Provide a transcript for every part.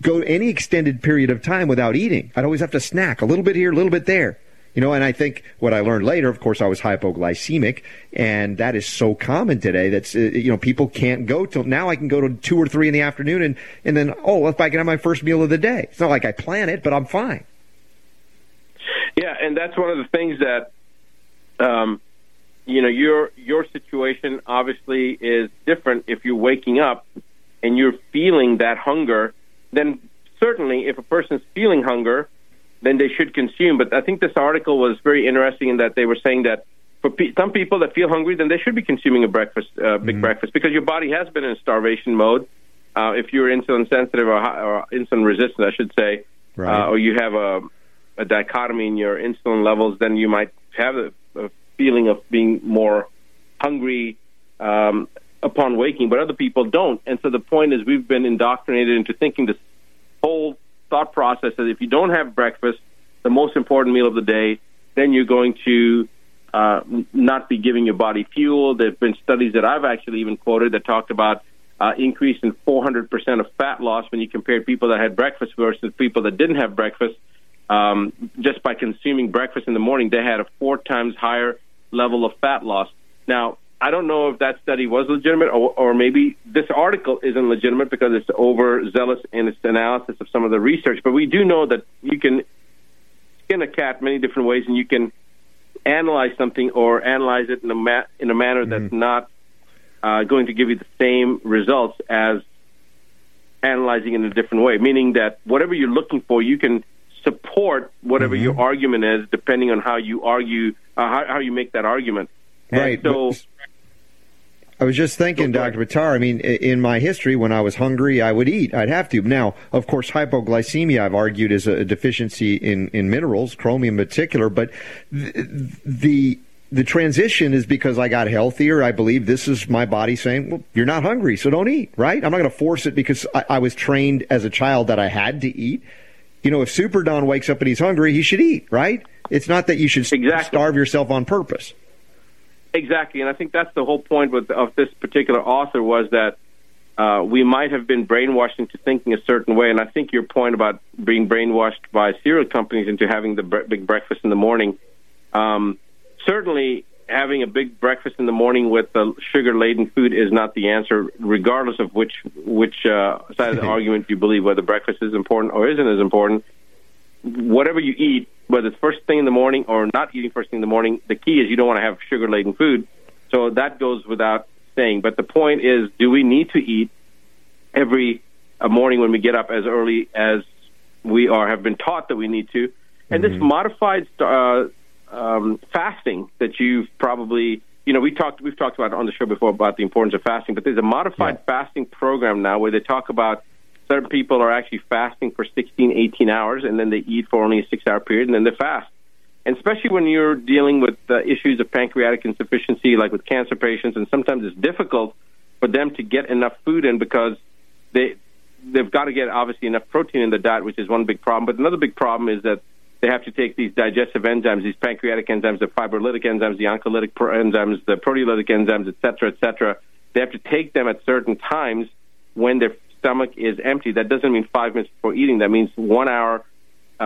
go any extended period of time without eating. I'd always have to snack a little bit here, a little bit there. You know, and I think what I learned later, of course, I was hypoglycemic, and that is so common today that, you know, people can't go till now. I can go to 2 or 3 in the afternoon and then, oh, if I can have my first meal of the day. It's not like I plan it, but I'm fine. Yeah, and that's one of the things that, you know, your situation obviously is different. If you're waking up and you're feeling that hunger, then certainly if a person's feeling hunger, then they should consume. But I think this article was very interesting in that they were saying that for some people that feel hungry, then they should be consuming a breakfast, big breakfast, because your body has been in starvation mode. If you're insulin sensitive or insulin resistant, I should say, right. Or you have a dichotomy in your insulin levels, then you might have a feeling of being more hungry upon waking, but other people don't. And so the point is we've been indoctrinated into thinking this whole thought process that if you don't have breakfast, the most important meal of the day, then you're going to not be giving your body fuel. There have been studies that I've actually even quoted that talked about increase in 400% of fat loss when you compare people that had breakfast versus people that didn't have breakfast. Just by consuming breakfast in the morning, they had a 4 times higher level of fat loss. Now, I don't know if that study was legitimate or maybe this article isn't legitimate because it's overzealous in its analysis of some of the research. But we do know that you can skin a cat many different ways, and you can analyze something or analyze it in a manner that's not going to give you the same results as analyzing in a different way, meaning that whatever you're looking for, you can support whatever your argument is, depending on how you argue, how you make that argument. Right. And so, I was just thinking, Dr. Buttar, I mean, in my history, when I was hungry, I would eat. I'd have to. Now, of course, hypoglycemia, I've argued, is a deficiency in minerals, chromium in particular, but the transition is because I got healthier. I believe this is my body saying, well, you're not hungry, so don't eat, right? I'm not going to force it because I was trained as a child that I had to eat. You know, if Super Don wakes up and he's hungry, he should eat, right? It's not that you should starve yourself on purpose. Exactly, and I think that's the whole point of this particular author was that we might have been brainwashed into thinking a certain way, and I think your point about being brainwashed by cereal companies into having the big breakfast in the morning, certainly having a big breakfast in the morning with the sugar-laden food is not the answer, regardless of which side of the argument you believe, whether breakfast is important or isn't as important. Whatever you eat, whether it's first thing in the morning or not eating first thing in the morning, the key is you don't want to have sugar-laden food. So that goes without saying. But the point is, do we need to eat every morning when we get up as early as we are have been taught that we need to? And this modified fasting that you've probably, you know, we've talked about on the show before about the importance of fasting, but there's a modified fasting program now where they talk about certain people are actually fasting for 16, 18 hours, and then they eat for only a 6-hour period, and then they fast. And especially when you're dealing with issues of pancreatic insufficiency, like with cancer patients, and sometimes it's difficult for them to get enough food in because they've got to get, obviously, enough protein in the diet, which is one big problem. But another big problem is that they have to take these digestive enzymes, these pancreatic enzymes, the fibrolytic enzymes, the oncolytic enzymes, the proteolytic enzymes, et cetera, et cetera. They have to take them at certain times when their stomach is empty. That doesn't mean 5 minutes before eating. That means 1 hour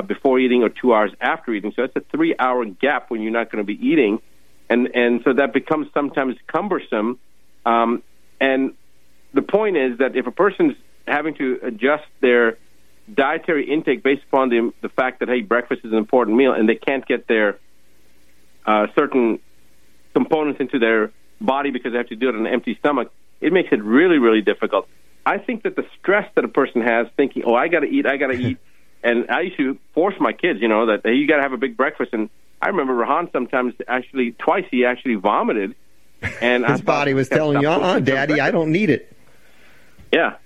before eating or 2 hours after eating. So that's a 3-hour gap when you're not going to be eating. And so that becomes sometimes cumbersome. And the point is that if a person's having to adjust their dietary intake based upon the fact that, hey, breakfast is an important meal, and they can't get their certain components into their body because they have to do it on an empty stomach, it makes it really, really difficult. I think that the stress that a person has thinking, oh, I got to eat, and I used to force my kids, you know, that you got to have a big breakfast, and I remember Rahan sometimes actually, twice he actually vomited. And his body was telling you, Daddy, I don't need it. Yeah.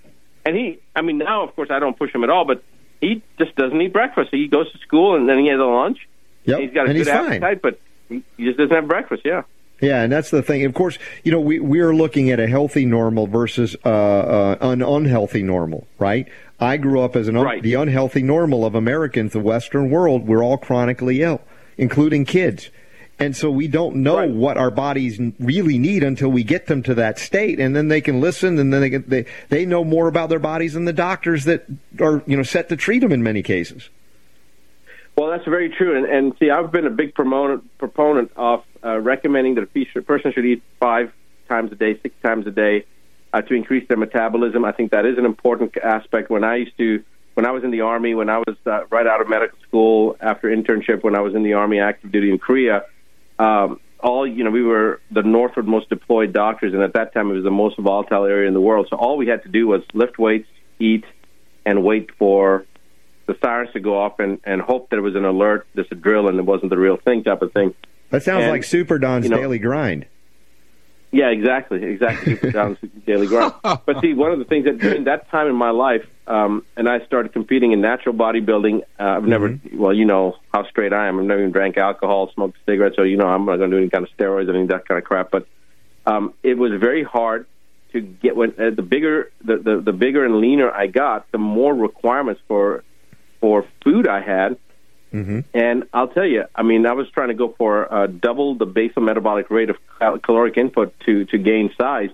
And now, of course, I don't push him at all, but he just doesn't eat breakfast. He goes to school, and then he has a lunch. Yep. He's got a good appetite, but he just doesn't have breakfast, yeah. Yeah, and that's the thing. Of course, you know, we're looking at a healthy normal versus an unhealthy normal, right? I grew up as the unhealthy normal of Americans, the Western world. We're all chronically ill, including kids. And so we don't know what our bodies really need until we get them to that state, and then they can listen, and then they know more about their bodies than the doctors that are set to treat them in many cases. Well, that's very true, and see, I've been a big proponent of recommending that a person should eat 5 times a day, 6 times a day to increase their metabolism. I think that is an important aspect. When I was in the Army, when I was right out of medical school after internship, when I was in the Army active duty in Korea. We were the northward most deployed doctors, and at that time it was the most volatile area in the world. So all we had to do was lift weights, eat, and wait for the sirens to go off and hope that it was an alert, just a drill, and it wasn't the real thing type of thing. That sounds like Super Don's daily grind. Yeah, exactly, Super Don's daily grind. But see, one of the things that during that time in my life, and I started competing in natural bodybuilding. I've never, well, you know how straight I am. I've never even drank alcohol, smoked cigarettes, so I'm not going to do any kind of steroids or any of that kind of crap. But it was very hard to get. When the bigger and leaner I got, the more requirements for food I had. Mm-hmm. And I'll tell you, I mean, I was trying to go for double the basal metabolic rate of caloric input to gain size.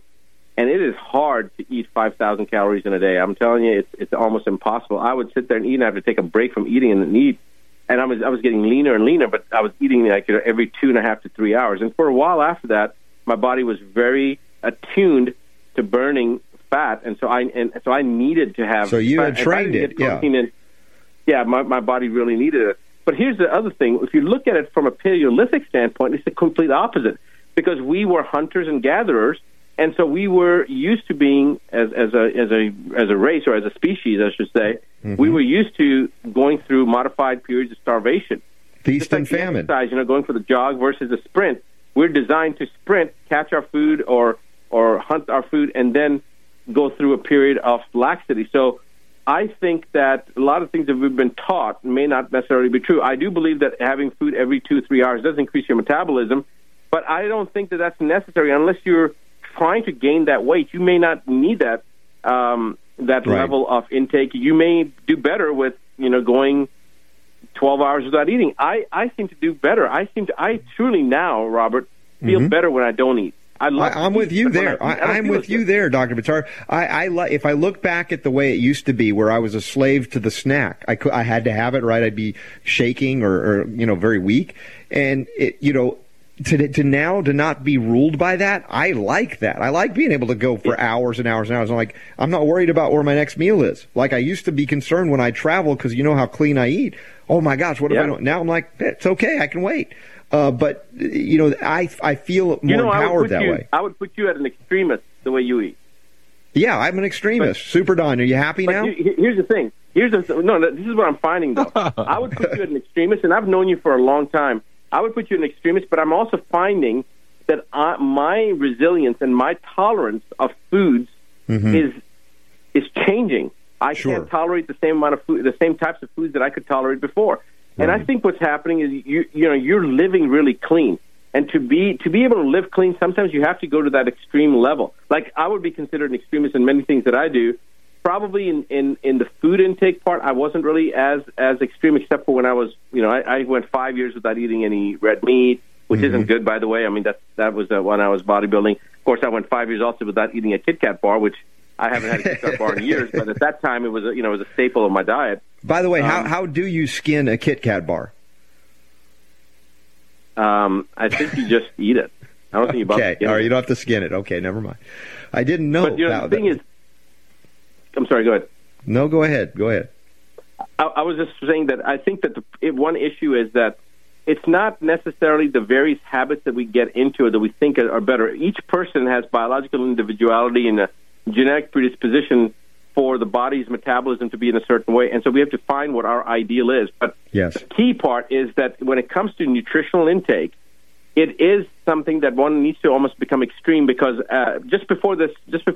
And it is hard to eat 5,000 calories in a day. I'm telling you, it's almost impossible. I would sit there and eat, and I have to take a break from eating and eat. And I was getting leaner and leaner, but I was eating like every 2.5 to 3 hours. And for a while after that, my body was very attuned to burning fat, and so I needed to have. So you had trained it, yeah. Yeah, my body really needed it. But here's the other thing: if you look at it from a Paleolithic standpoint, it's the complete opposite, because we were hunters and gatherers. And so we were used to being, as a race or as a species, I should say, we were used to going through modified periods of starvation, feast and famine. Exercise, going for the jog versus the sprint. We're designed to sprint, catch our food, or hunt our food, and then go through a period of laxity. So I think that a lot of things that we've been taught may not necessarily be true. I do believe that having food every 2 to 3 hours does increase your metabolism, but I don't think that that's necessary unless you're trying to gain that weight. You may not need that level of intake. You may do better with going 12 hours without eating. I seem to do better. I truly now, Robert, feel better when I don't eat. I'm with you there. I'm with you there, Dr. Buttar. If I look back at the way it used to be, where I was a slave to the snack, I had to have it, right? I'd be shaking or very weak, and it. To now to not be ruled by that, I like that. I like being able to go for hours and hours and hours. I'm not worried about where my next meal is. Like I used to be concerned when I travel because how clean I eat. Oh my gosh, what am I doing? Now I'm like, it's okay, I can wait. But, you know, I feel more empowered that way. I would put you at an extremist the way you eat. Yeah, I'm an extremist. But, Super Don, are you happy now? Here's the thing. This is what I'm finding, though. I would put you at an extremist, and I've known you for a long time. I would put you at an extremist, but I'm also finding that my resilience and my tolerance of foods is changing. I can't tolerate the same amount of food, the same types of foods that I could tolerate before. And I think what's happening is you're living really clean. And to be able to live clean, sometimes you have to go to that extreme level. Like, I would be considered an extremist in many things that I do. Probably in the food intake part, I wasn't really as extreme, except for when I was, I went 5 years without eating any red meat, which isn't good, by the way. I mean, that was when I was bodybuilding. Of course, I went 5 years also without eating a Kit Kat bar, which I haven't had a Kit Kat bar in years, but at that time, it was a staple of my diet. By the way, how do you skin a Kit Kat bar? I think you just eat it. I don't think you bother to skin it. Okay, all right, you don't have to skin it. Okay, never mind. I didn't know. But the thing is, I'm sorry, go ahead. No, go ahead. I was just saying that I think that one issue is that it's not necessarily the various habits that we get into or that we think are better. Each person has biological individuality and a genetic predisposition for the body's metabolism to be in a certain way, and so we have to find what our ideal is. But the key part is that when it comes to nutritional intake, it is something that one needs to almost become extreme, because just before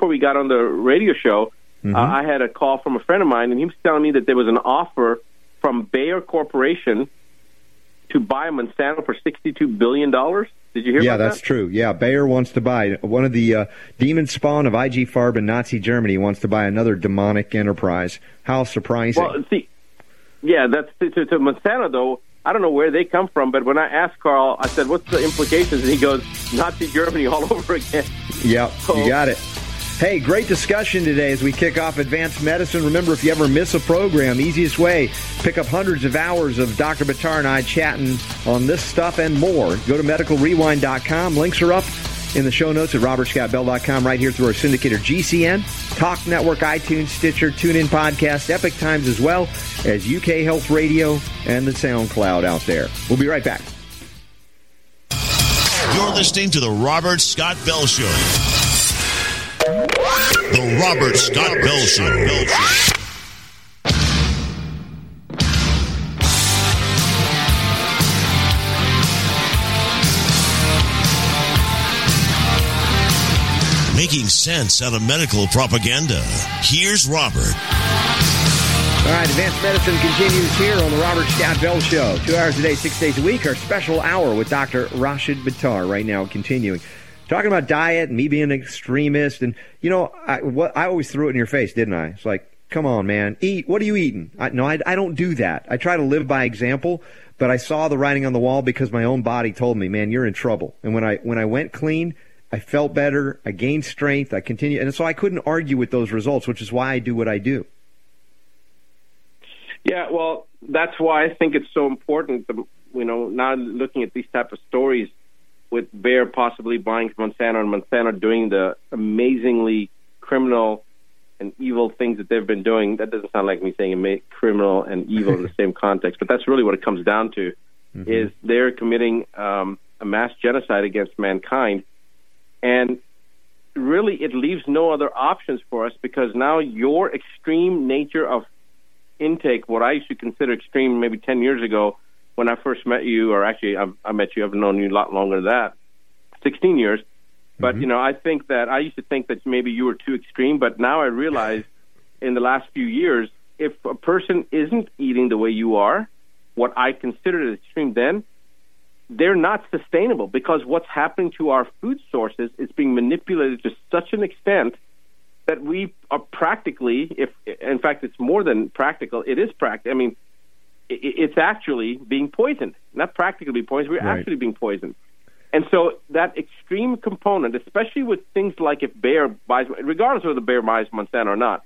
we got on the radio show, I had a call from a friend of mine, and he was telling me that there was an offer from Bayer Corporation to buy Monsanto for $62 billion. Did you hear about that? Yeah, that's true. Yeah, Bayer wants to buy. One of the demon spawn of IG Farben, Nazi Germany, wants to buy another demonic enterprise. How surprising. Well, see, yeah, that's to Monsanto, though. I don't know where they come from, but when I asked Carl, I said, what's the implications? And he goes, Nazi Germany all over again. Yeah, so, you got it. Hey, great discussion today as we kick off Advanced Medicine. Remember, if you ever miss a program, easiest way, pick up hundreds of hours of Dr. Buttar and I chatting on this stuff and more. Go to medicalrewind.com. Links are up in the show notes at robertscottbell.com, right here through our syndicator GCN, Talk Network, iTunes, Stitcher, TuneIn Podcast, Epic Times, as well as UK Health Radio and the SoundCloud out there. We'll be right back. You're listening to the Robert Scott Bell Show. The Robert Scott Bell Show. Making sense out of medical propaganda. Here's Robert. All right, Advanced Medicine continues here on the Robert Scott Bell Show. 2 hours a day, 6 days a week. Our special hour with Dr. Rashid Buttar right now continuing. Talking about diet and me being an extremist, and I always threw it in your face, didn't I? It's like, come on, man, eat. What are you eating? I don't do that. I try to live by example, but I saw the writing on the wall because my own body told me, man, you're in trouble. And when I went clean, I felt better. I gained strength. I continued, and so I couldn't argue with those results, which is why I do what I do. Yeah, well, that's why I think it's so important. Now looking at these type of stories, with Bayer possibly buying Monsanto and Monsanto doing the amazingly criminal and evil things that they've been doing. That doesn't sound like me saying criminal and evil in the same context, but that's really what it comes down to, is they're committing a mass genocide against mankind. And really, it leaves no other options for us, because now your extreme nature of intake, what I used to consider extreme maybe 10 years ago, when I first met you, or actually I met you, I've known you a lot longer than that, 16 years. But, I think that I used to think that maybe you were too extreme, but now I realize in the last few years, if a person isn't eating the way you are, what I considered extreme then, they're not sustainable, because what's happening to our food sources is being manipulated to such an extent that we are practically, it's more than practical, it is practical. I mean, it's actually being poisoned. Not practically poisoned, we're actually being poisoned. And so that extreme component, especially with things like if Bayer buys, regardless of whether Bayer buys Monsanto or not,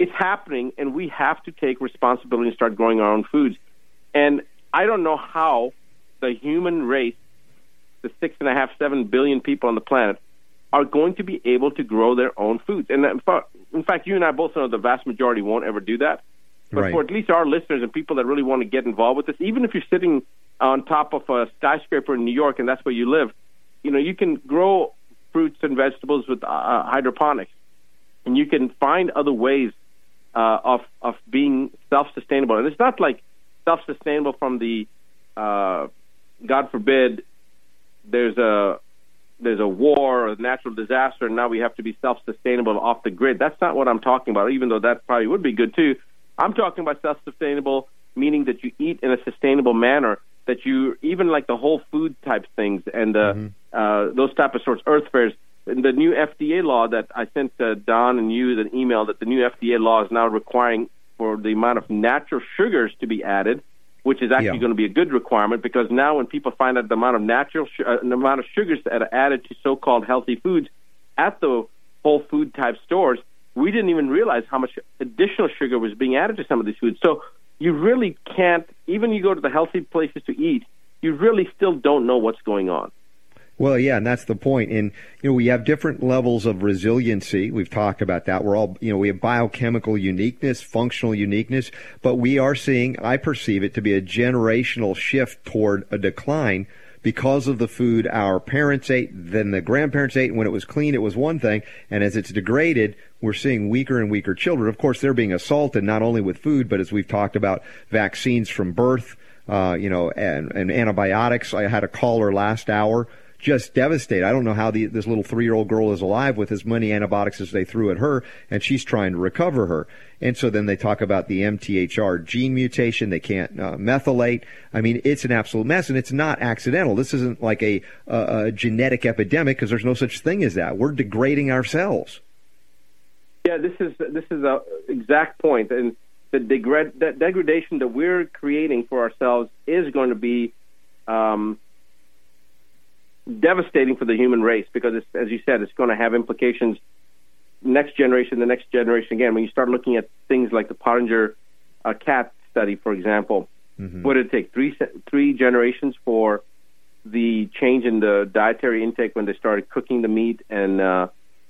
it's happening, and we have to take responsibility and start growing our own foods. And I don't know how the human race, the 6.5, 7 billion people on the planet, are going to be able to grow their own foods. And in fact, you and I both know the vast majority won't ever do that. But for at least our listeners and people that really want to get involved with this, even if you're sitting on top of a skyscraper in New York and that's where you live, you know, you can grow fruits and vegetables with hydroponics, and you can find other ways of being self-sustainable. And it's not like self-sustainable from the, God forbid, there's a war or a natural disaster, and now we have to be self-sustainable off the grid. That's not what I'm talking about, even though that probably would be good too. I'm talking about self-sustainable, meaning that you eat in a sustainable manner, that you, even like the Whole Food type things and those type of sorts, earth fairs. The new FDA law that I sent Don and you an email that the new FDA law is now requiring for the amount of natural sugars to be added, which is actually going to be a good requirement, because now when people find out the amount of natural the amount of sugars that are added to so-called healthy foods at the Whole Food type stores, we didn't even realize how much additional sugar was being added to some of these foods. So you really can't, even you go to the healthy places to eat, you really still don't know what's going on. Well, yeah, and that's the point. And, you know, we have different levels of resiliency. We've talked about that. We're all, you know, we have biochemical uniqueness, functional uniqueness, but we are seeing, I perceive it to be a generational shift toward a decline because of the food our parents ate, then the grandparents ate. When it was clean, it was one thing. And as it's degraded, we're seeing weaker and weaker children. Of course, they're being assaulted not only with food, but as we've talked about, vaccines from birth, you know, and antibiotics. I had a caller last hour just devastated. I don't know how this little 3-year-old girl is alive with as many antibiotics as they threw at her, and she's trying to recover her. And so then they talk about the MTHFR gene mutation. They can't methylate. I mean, it's an absolute mess, and it's not accidental. This isn't like a genetic epidemic, because there's no such thing as that. We're degrading ourselves. Yeah, this is a exact point, and the degradation that we're creating for ourselves is going to be devastating for the human race, because it's, as you said, it's going to have implications the next generation again. When you start looking at things like the Pottinger cat study, for example, what did it take? Three generations for the change in the dietary intake when they started cooking the meat and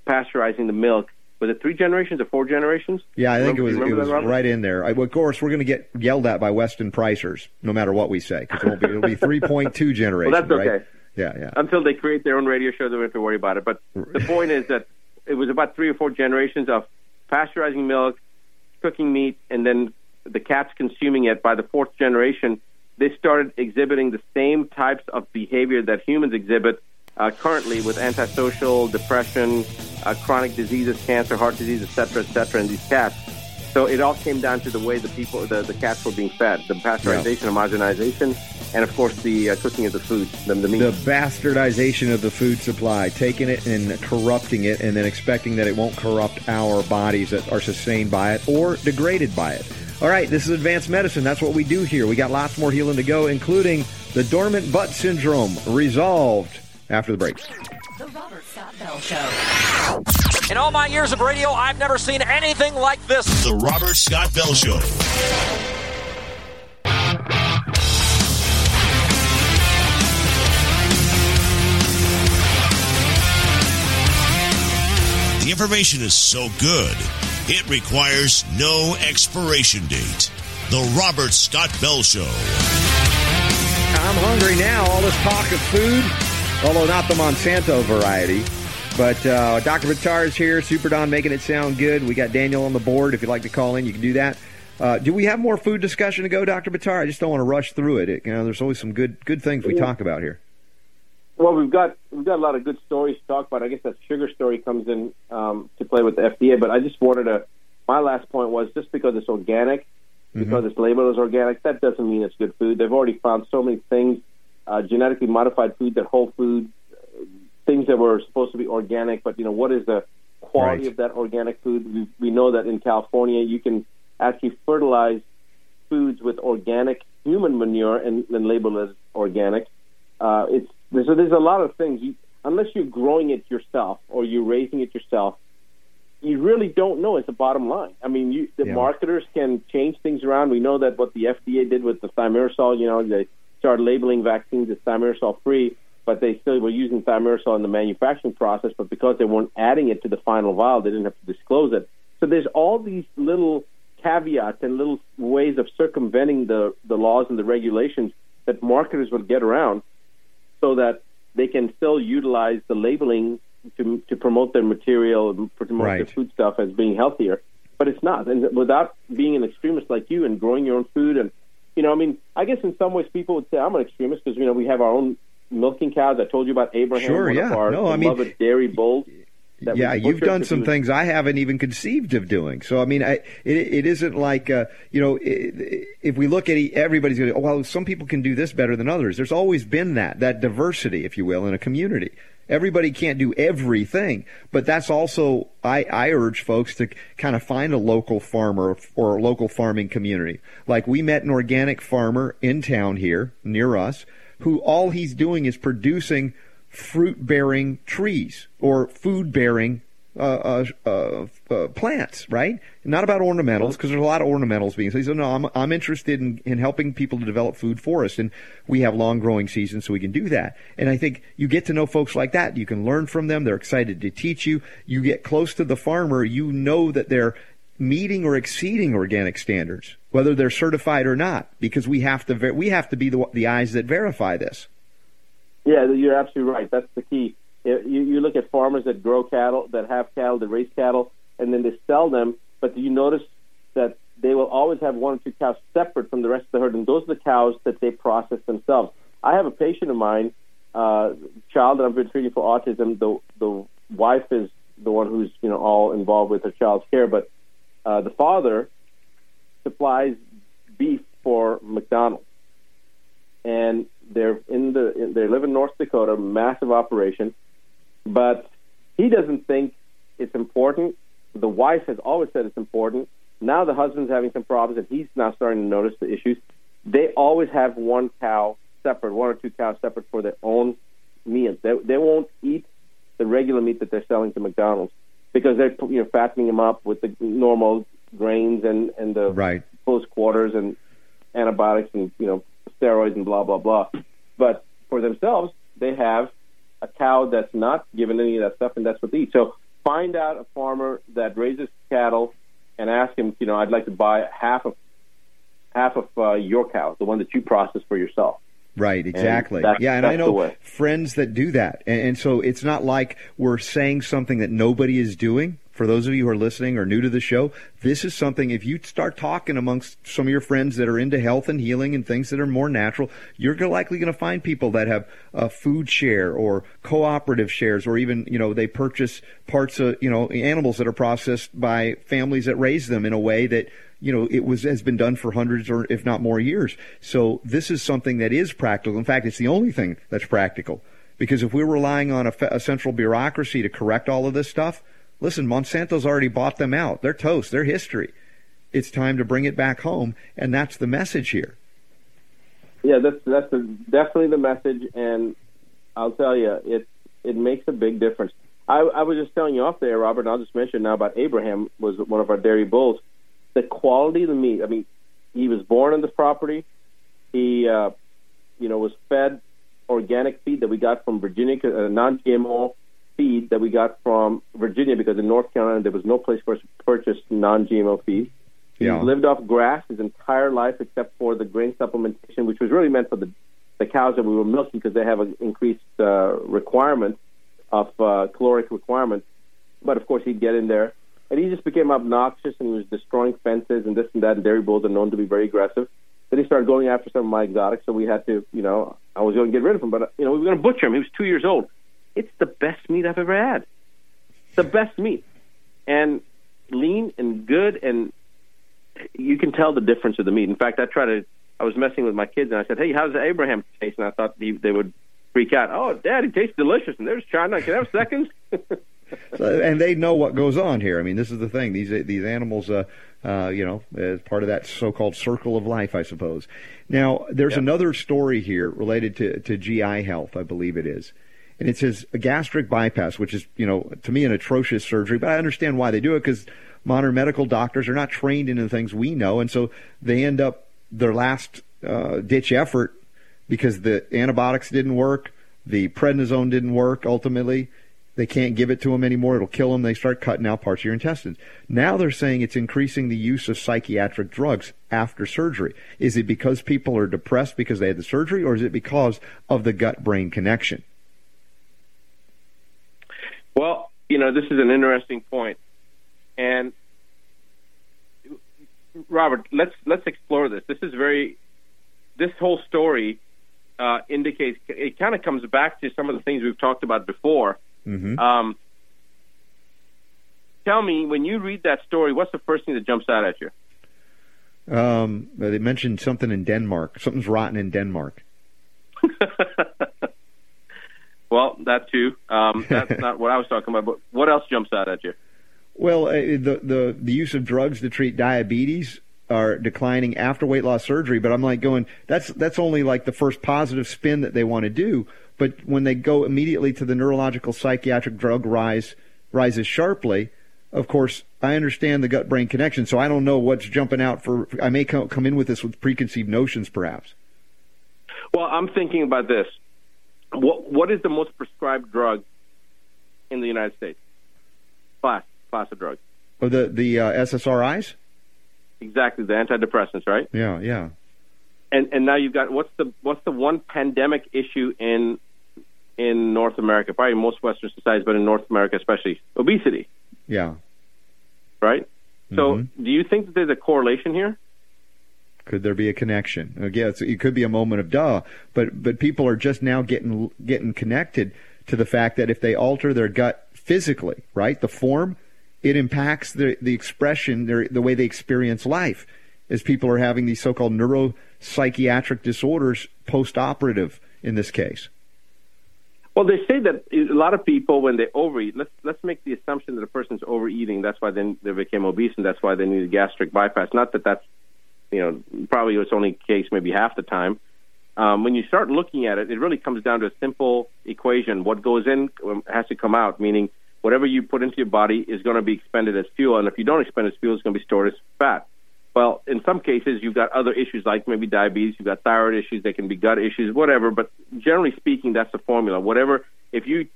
pasteurizing the milk. Was it 3 generations or 4 generations? Yeah, I think it was right in there. Of course, we're going to get yelled at by Weston Pricers no matter what we say, because it'll be 3.2 generations. Well, that's okay. Right? Yeah. Until they create their own radio show, they don't have to worry about it. But the point is that it was about 3 or 4 generations of pasteurizing milk, cooking meat, and then the cats consuming it. By the 4th generation, they started exhibiting the same types of behavior that humans exhibit currently, with antisocial, depression, chronic diseases, cancer, heart disease, et cetera, in these cats. So it all came down to the way the cats were being fed, the pasteurization, homogenization, and, of course, the cooking of the food, the meat. The bastardization of the food supply, taking it and corrupting it, and then expecting that it won't corrupt our bodies that are sustained by it or degraded by it. All right, this is Advanced Medicine. That's what we do here. We got lots more healing to go, including the dormant butt syndrome, resolved after the break. The Robert Scott Bell Show. In all my years of radio, I've never seen anything like this. The Robert Scott Bell Show. The information is so good, it requires no expiration date. The Robert Scott Bell Show. I'm hungry now. All this talk of food. Although not the Monsanto variety. But Dr. Buttar is here, Super Don making it sound good. We got Daniel on the board. If you'd like to call in, you can do that. Do we have more food discussion to go, Dr. Buttar? I just don't want to rush through it. There's always some good things we talk about here. Well, we've got a lot of good stories to talk about. I guess that sugar story comes in to play with the FDA. But I just wanted to, my last point was, just because it's organic, because it's labeled as organic, that doesn't mean it's good food. They've already found so many things. Genetically modified food, that Whole Foods, things that were supposed to be organic, but, you know, what is the quality of that organic food? We know that in California you can actually fertilize foods with organic human manure and then label it as organic. So there's a lot of things. Unless you're growing it yourself or you're raising it yourself, you really don't know. It's the bottom line. I mean, the marketers can change things around. We know that what the FDA did with the thimerosal, you know, they start labeling vaccines as thimerosal-free, but they still were using thimerosal in the manufacturing process, but because they weren't adding it to the final vial, they didn't have to disclose it. So there's all these little caveats and little ways of circumventing the laws and the regulations that marketers will get around so that they can still utilize the labeling to promote their material, promote their food stuff as being healthier. But it's not. And without being an extremist like you and growing your own food and, you know, I mean, I guess in some ways people would say I'm an extremist because, you know, we have our own milking cows. I told you about Abraham, one of our beloved dairy bulls. Yeah, you've done some things I haven't even conceived of doing. So, I mean, it isn't like, you know, if we look at everybody's going to, well, some people can do this better than others. There's always been that diversity, if you will, in a community. Everybody can't do everything. But that's also, I urge folks to kind of find a local farmer or a local farming community. Like we met an organic farmer in town here near us who all he's doing is producing fruit-bearing trees or food-bearing plants, right? Not about ornamentals, because there's a lot of ornamentals being. So he said, no, I'm interested in helping people to develop food forests, and we have long growing seasons, so we can do that. And I think you get to know folks like that. You can learn from them. They're excited to teach you. You get close to the farmer. You know that they're meeting or exceeding organic standards, whether they're certified or not, because we have to be the eyes that verify this. Yeah, you're absolutely right. That's the key. You look at farmers that grow cattle, that have cattle, that raise cattle, and then they sell them, but you notice that they will always have one or two cows separate from the rest of the herd, and those are the cows that they process themselves. I have a patient of mine, child that I've been treating for autism. The wife is the one who's, you know, all involved with her child's care, but the father supplies beef for McDonald's. And they live in North Dakota, massive operation, but he doesn't think it's important. The wife has always said it's important. Now the husband's having some problems, and he's now starting to notice the issues. They always have one cow separate, one or two cows separate for their own meals. They won't eat the regular meat that they're selling to McDonald's because they're, you know, fattening them up with the normal grains and the close quarters and antibiotics and, you know, steroids and blah, blah, blah. But for themselves, they have a cow that's not given any of that stuff, and that's what they eat. So find out a farmer that raises cattle and ask him, you know, I'd like to buy half of your cow, the one that you process for yourself. Right, exactly. And I know friends that do that. And so it's not like we're saying something that nobody is doing. For those of you who are listening or new to the show, this is something, if you start talking amongst some of your friends that are into health and healing and things that are more natural, you're likely going to find people that have a food share or cooperative shares, or even, you know, they purchase parts of, you know, animals that are processed by families that raise them in a way that, you know, has been done for hundreds or if not more years. So this is something that is practical. In fact, it's the only thing that's practical, because if we're relying on a central bureaucracy to correct all of this stuff, listen, Monsanto's already bought them out. They're toast. They're history. It's time to bring it back home, and that's the message here. Yeah, that's definitely the message, and I'll tell you, it makes a big difference. I was just telling you off there, Robert, and I'll just mention now about Abraham, was one of our dairy bulls. The quality of the meat, I mean, he was born on this property. He, you know, was fed organic feed that we got from Virginia, non-GMO feed that we got from Virginia, because in North Carolina there was no place for us to purchase non-GMO feed. Yeah. He lived off grass his entire life except for the grain supplementation, which was really meant for the cows that we were milking, because they have an increased requirement of caloric requirement. But of course he'd get in there, and he just became obnoxious, and he was destroying fences and this and that, and dairy bulls are known to be very aggressive. Then he started going after some of my exotics, so we had to, you know, I was going to get rid of him, but, you know, we were going to butcher him. He was 2 years old. It's the best meat I've ever had. The best meat. And lean and good, and you can tell the difference of the meat. In fact, I was messing with my kids, and I said, hey, how's the Abraham taste? And I thought they would freak out. Oh, Dad, it tastes delicious. And there's China. Can I have seconds? So, and they know what goes on here. I mean, this is the thing. These animals, you know, as part of that so-called circle of life, I suppose. Now, there's another story here related to GI health, I believe it is. And it says a gastric bypass, which is, you know, to me an atrocious surgery, but I understand why they do it, because modern medical doctors are not trained into the things we know, and so they end up their last ditch effort, because the antibiotics didn't work, the prednisone didn't work ultimately, They can't give it to them anymore. It'll kill them. They start cutting out parts of your intestines. Now they're saying it's increasing the use of psychiatric drugs after surgery. Is it because people are depressed because they had the surgery, or is it because of the gut-brain connection? Well, you know, this is an interesting point. And, Robert, let's explore this. This whole story indicates, it kind of comes back to some of the things we've talked about before. Mm-hmm. Tell me, when you read that story, what's the first thing that jumps out at you? They mentioned something in Denmark. Something's rotten in Denmark. Well, that too. That's not what I was talking about. But what else jumps out at you? Well, the use of drugs to treat diabetes are declining after weight loss surgery. But I'm like going, that's only like the first positive spin that they want to do. But when they go immediately to the neurological psychiatric drug rises sharply, of course, I understand the gut-brain connection, so I don't know what's jumping out for... I may come in with this with preconceived notions, perhaps. Well, I'm thinking about this. What is the most prescribed drug in the United States? Class of drugs. Oh, the SSRIs? Exactly, the antidepressants, right? Yeah. And now you've got what's the one pandemic issue in North America? Probably most Western societies, but in North America especially, obesity. Yeah. Right? Mm-hmm. So do you think that there's a correlation here? Could there be a connection? Again, it could be a moment of duh, but people are just now getting connected to the fact that if they alter their gut physically, right, the form, it impacts the expression, the way they experience life. As people are having these so-called neuropsychiatric disorders post-operative in this case. Well, they say that a lot of people, when they overeat, let's make the assumption that a person's overeating, that's why they became obese, and that's why they needed gastric bypass. Not that that's, you know, probably it's only case maybe half the time. When you start looking at it, it really comes down to a simple equation. What goes in has to come out, meaning whatever you put into your body is going to be expended as fuel, and if you don't expend as fuel, it's going to be stored as fat. Well, in some cases, you've got other issues like maybe diabetes, you've got thyroid issues, they can be gut issues, whatever. But generally speaking, that's the formula. Whatever, if you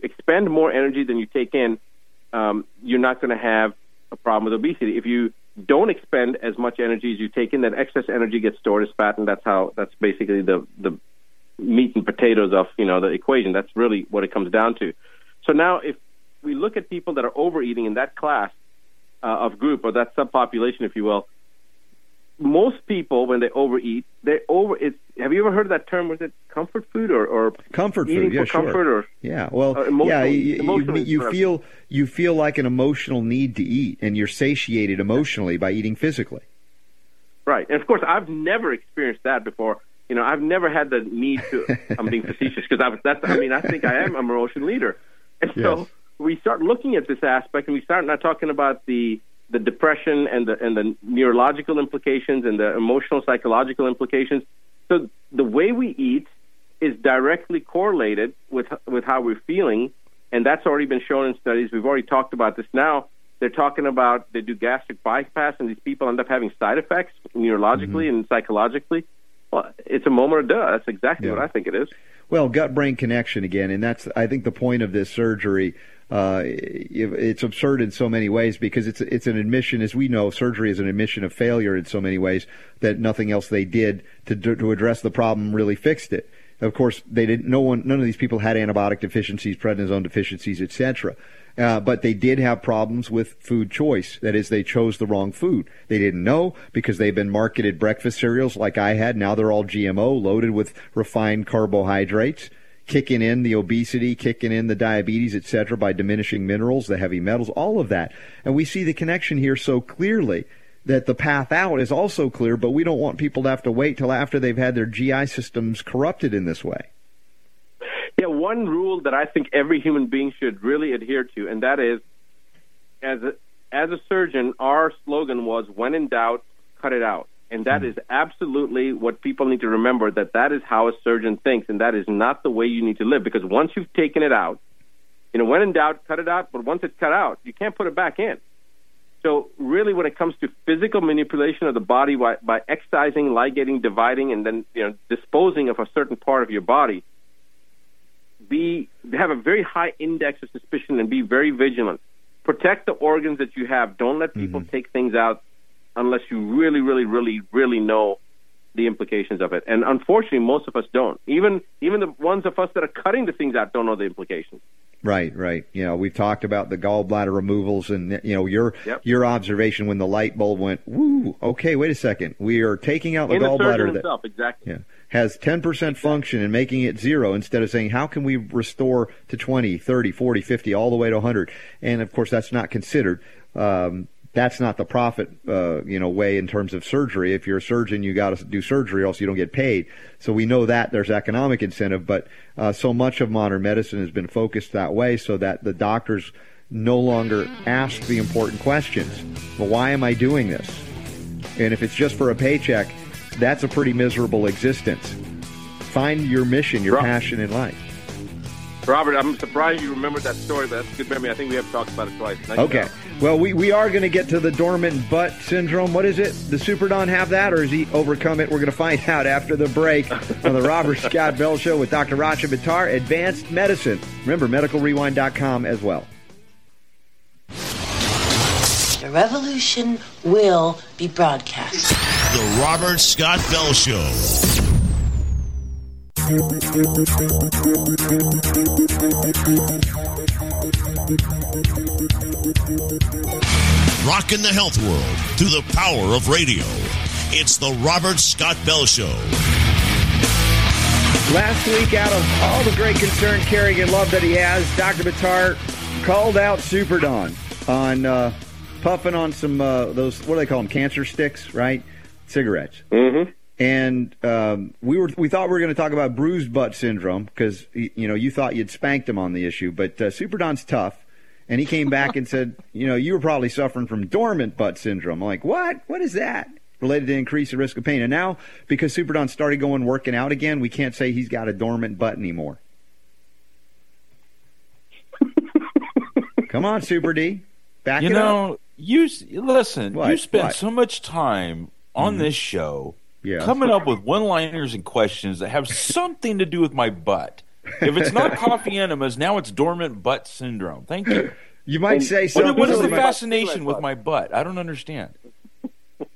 expend more energy than you take in, you're not going to have a problem with obesity. If you don't expend as much energy as you take in, then excess energy gets stored as fat, and that's basically the meat and potatoes of, you know, the equation. That's really what it comes down to. So now, if we look at people that are overeating in that class of group, or that subpopulation, if you will. Most people, when they overeat, have you ever heard of that term? Was it comfort food or comfort food? Yeah, sure. You feel like an emotional need to eat, and you're satiated emotionally by eating physically. Right, and of course, I've never experienced that before. You know, I've never had the need to. I'm being facetious because I think I am an emotional eater, and so yes. We start looking at this aspect, and we start not talking about the depression and the neurological implications and the emotional psychological implications. So the way we eat is directly correlated with how we're feeling, and that's already been shown in studies. We've already talked about this now. They're talking about they do gastric bypass, and these people end up having side effects neurologically and psychologically. Well, it's a moment of duh. That's exactly what I think it is. Well, gut-brain connection again, and that's, I think, the point of this surgery. It's absurd in so many ways because it's an admission, as we know, surgery is an admission of failure in so many ways that nothing else they did to address the problem really fixed it. Of course, they didn't. None of these people had antibiotic deficiencies, prednisone deficiencies, etc. But they did have problems with food choice. That is, they chose the wrong food. They didn't know because they've been marketed breakfast cereals like I had. Now they're all GMO, loaded with refined carbohydrates, kicking in the obesity, kicking in the diabetes, et cetera, by diminishing minerals, the heavy metals, all of that. And we see the connection here so clearly that the path out is also clear, but we don't want people to have to wait till after they've had their GI systems corrupted in this way. Yeah, one rule that I think every human being should really adhere to, and that is, as a surgeon, our slogan was, when in doubt, cut it out. And that is absolutely what people need to remember, that is how a surgeon thinks, and that is not the way you need to live. Because once you've taken it out, you know, when in doubt, cut it out. But once it's cut out, you can't put it back in. So really when it comes to physical manipulation of the body by excising, ligating, dividing, and then, you know, disposing of a certain part of your body, be have a very high index of suspicion and be very vigilant. Protect the organs that you have. Don't let people take things out unless you really, really, really, really know the implications of it. And unfortunately, most of us don't. Even the ones of us that are cutting the things out don't know the implications. Right, right. You know, we've talked about the gallbladder removals and, you know, your observation when the light bulb went, woo, okay, wait a second. We are taking out the gallbladder that has 10% function and making it zero instead of saying, how can we restore to 20, 30, 40, 50, all the way to 100? And, of course, that's not considered. That's not the profit, way in terms of surgery. If you're a surgeon, you got to do surgery, or else you don't get paid. So we know that there's economic incentive, but so much of modern medicine has been focused that way, so that the doctors no longer ask the important questions. But why am I doing this? And if it's just for a paycheck, that's a pretty miserable existence. Find your mission, your passion in life. Robert, I'm surprised you remembered that story, but that's a good memory. I think we have talked about it twice. Nice okay. Job. Well, we are going to get to the dormant butt syndrome. What is it? Does Super Don have that, or has he overcome it? We're going to find out after the break on the Robert Scott Bell Show with Dr. Rashid Buttar, Advanced Medicine. Remember, medicalrewind.com as well. The revolution will be broadcast. The Robert Scott Bell Show. Rockin' the health world through the power of radio. It's the Robert Scott Bell Show. Last week, out of all the great concern, caring, and love that he has, Dr. Buttar called out Super Don on puffing on some those, what do they call them, cancer sticks, right? Cigarettes. Mm-hmm. And we thought we were going to talk about bruised butt syndrome because, you know, you thought you'd spanked him on the issue. But Super Don's tough. And he came back and said, you know, you were probably suffering from dormant butt syndrome. I'm like, what? What is that? Related to increased risk of pain. And now, because Super Don started working out again, we can't say he's got a dormant butt anymore. Come on, Super D. Back it up. You know, listen, you spend so much time on this show. Yeah. Coming up with one-liners and questions that have something to do with my butt. If it's not coffee enemas, now it's dormant butt syndrome. Thank you. You might say something. What is the fascination with my butt? I don't understand.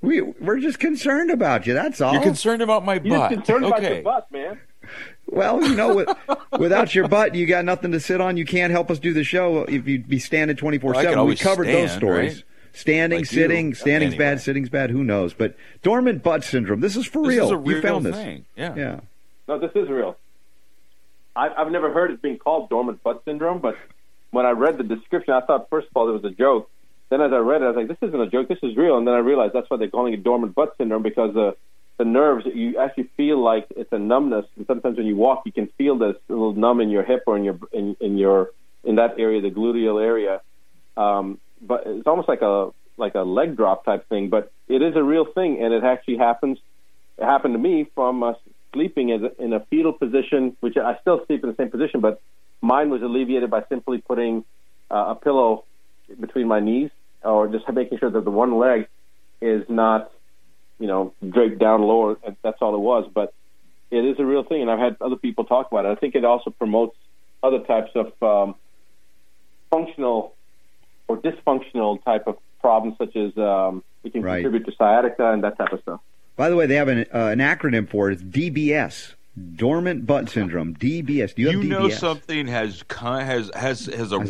We're just concerned about you, that's all. You're concerned about my butt. You're concerned about your butt, man. Well, you know, without your butt, you got nothing to sit on. You can't help us do the show if you'd be standing 24/7. We covered those stories. Right? Standing, like sitting, standing's bad, sitting's bad, who knows? But dormant butt syndrome, this is for real. This is a real thing. Yeah. No, this is real. I've never heard it being called dormant butt syndrome, but when I read the description, I thought, first of all, it was a joke. Then as I read it, I was like, this isn't a joke, this is real. And then I realized that's why they're calling it dormant butt syndrome, because the nerves, you actually feel like it's a numbness. And sometimes when you walk, you can feel this little numb in your hip or in that area, the gluteal area. But it's almost like a leg drop type thing, but it is a real thing, and it actually happens. It happened to me from sleeping in a fetal position, which I still sleep in the same position, but mine was alleviated by simply putting a pillow between my knees, or just making sure that the one leg is not, draped down lower. That's all it was, but it is a real thing, and I've had other people talk about it. I think it also promotes other types of functional or dysfunctional type of problems, such as it can contribute to sciatica and that type of stuff. By the way, they have an acronym for it. It's DBS, dormant butt syndrome. DBS. Do you have DBS? You know, something has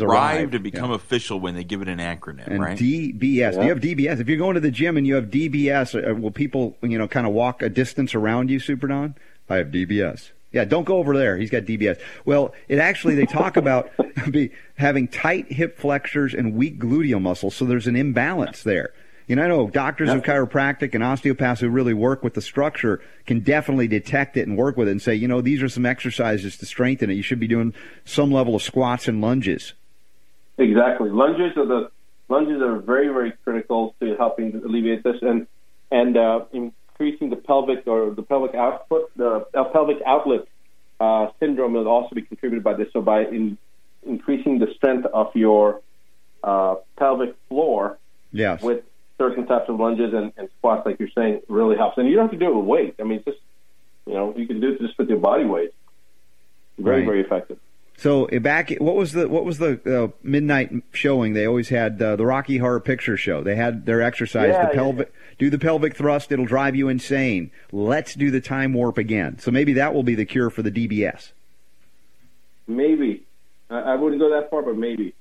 arrived and become official when they give it an acronym, and right? DBS. Yeah. Do you have DBS? If you're going to the gym and you have DBS, will people kind of walk a distance around you, Super Don? I have DBS. Yeah, don't go over there. He's got DBS. Well, it actually, they talk about having tight hip flexors and weak gluteal muscles, so there's an imbalance there. I know doctors of chiropractic and osteopaths who really work with the structure can definitely detect it and work with it and say, these are some exercises to strengthen it. You should be doing some level of squats and lunges. Exactly. Lunges are very, very critical to helping alleviate this and increasing the pelvic outlet syndrome will also be contributed by this. So by increasing the strength of your pelvic floor with certain types of lunges and squats, like you're saying, really helps. And you don't have to do it with weight. I mean, just you can do it just with your body weight. Very, very effective. So back, what was the midnight showing? They always had the Rocky Horror Picture Show. They had their exercise, do the pelvic thrust, it'll drive you insane. Let's do the time warp again. So maybe that will be the cure for the DBS. Maybe. I wouldn't go that far, but maybe.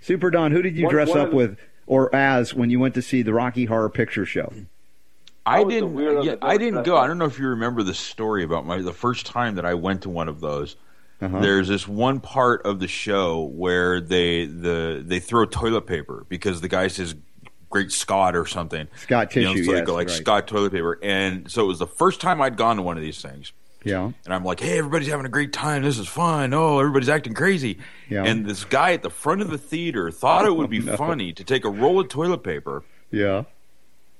Super Don, who did you dress up with or as when you went to see the Rocky Horror Picture Show? I didn't go. I don't know if you remember the story about the first time that I went to one of those. Uh-huh. There's this one part of the show where they throw toilet paper because the guy says Great Scott or something. Scott tissue, so yes, like right. Scott toilet paper. And so it was the first time I'd gone to one of these things. Yeah. And I'm like, hey, everybody's having a great time. This is fun. Oh, everybody's acting crazy. Yeah. And this guy at the front of the theater thought it would be funny to take a roll of toilet paper. Yeah.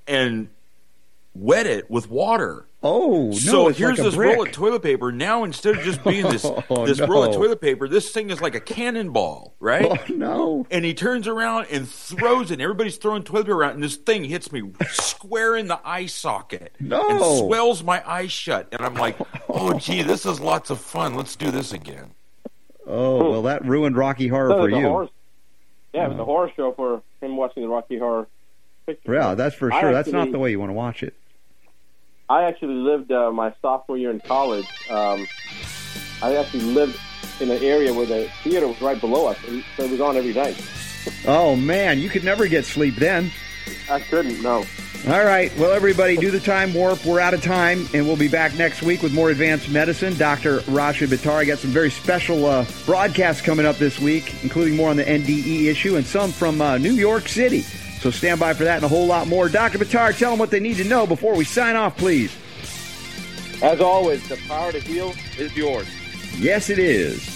And wet it with water. Oh, no, so here's like this brick. Roll of toilet paper. Now instead of just being this roll of toilet paper, this thing is like a cannonball, right? Oh, no. And he turns around and throws it. And everybody's throwing toilet paper around, and this thing hits me square in the eye socket. No. And swells my eyes shut. And I'm like, oh, gee, this is lots of fun. Let's do this again. Oh, well, that ruined Rocky Horror for you. It was a horror show for him watching the Rocky Horror Picture. Yeah, that's for sure. That's not the way you want to watch it. I actually lived my sophomore year in college. I actually lived in an area where the theater was right below us, so it was on every night. Oh, man, you could never get sleep then. I couldn't, no. All right, well, everybody, do the time warp. We're out of time, and we'll be back next week with more Advanced Medicine. Dr. Rashid Buttar. I got some very special broadcasts coming up this week, including more on the NDE issue and some from New York City. So stand by for that and a whole lot more. Dr. Buttar, tell them what they need to know before we sign off, please. As always, the power to heal is yours. Yes, it is.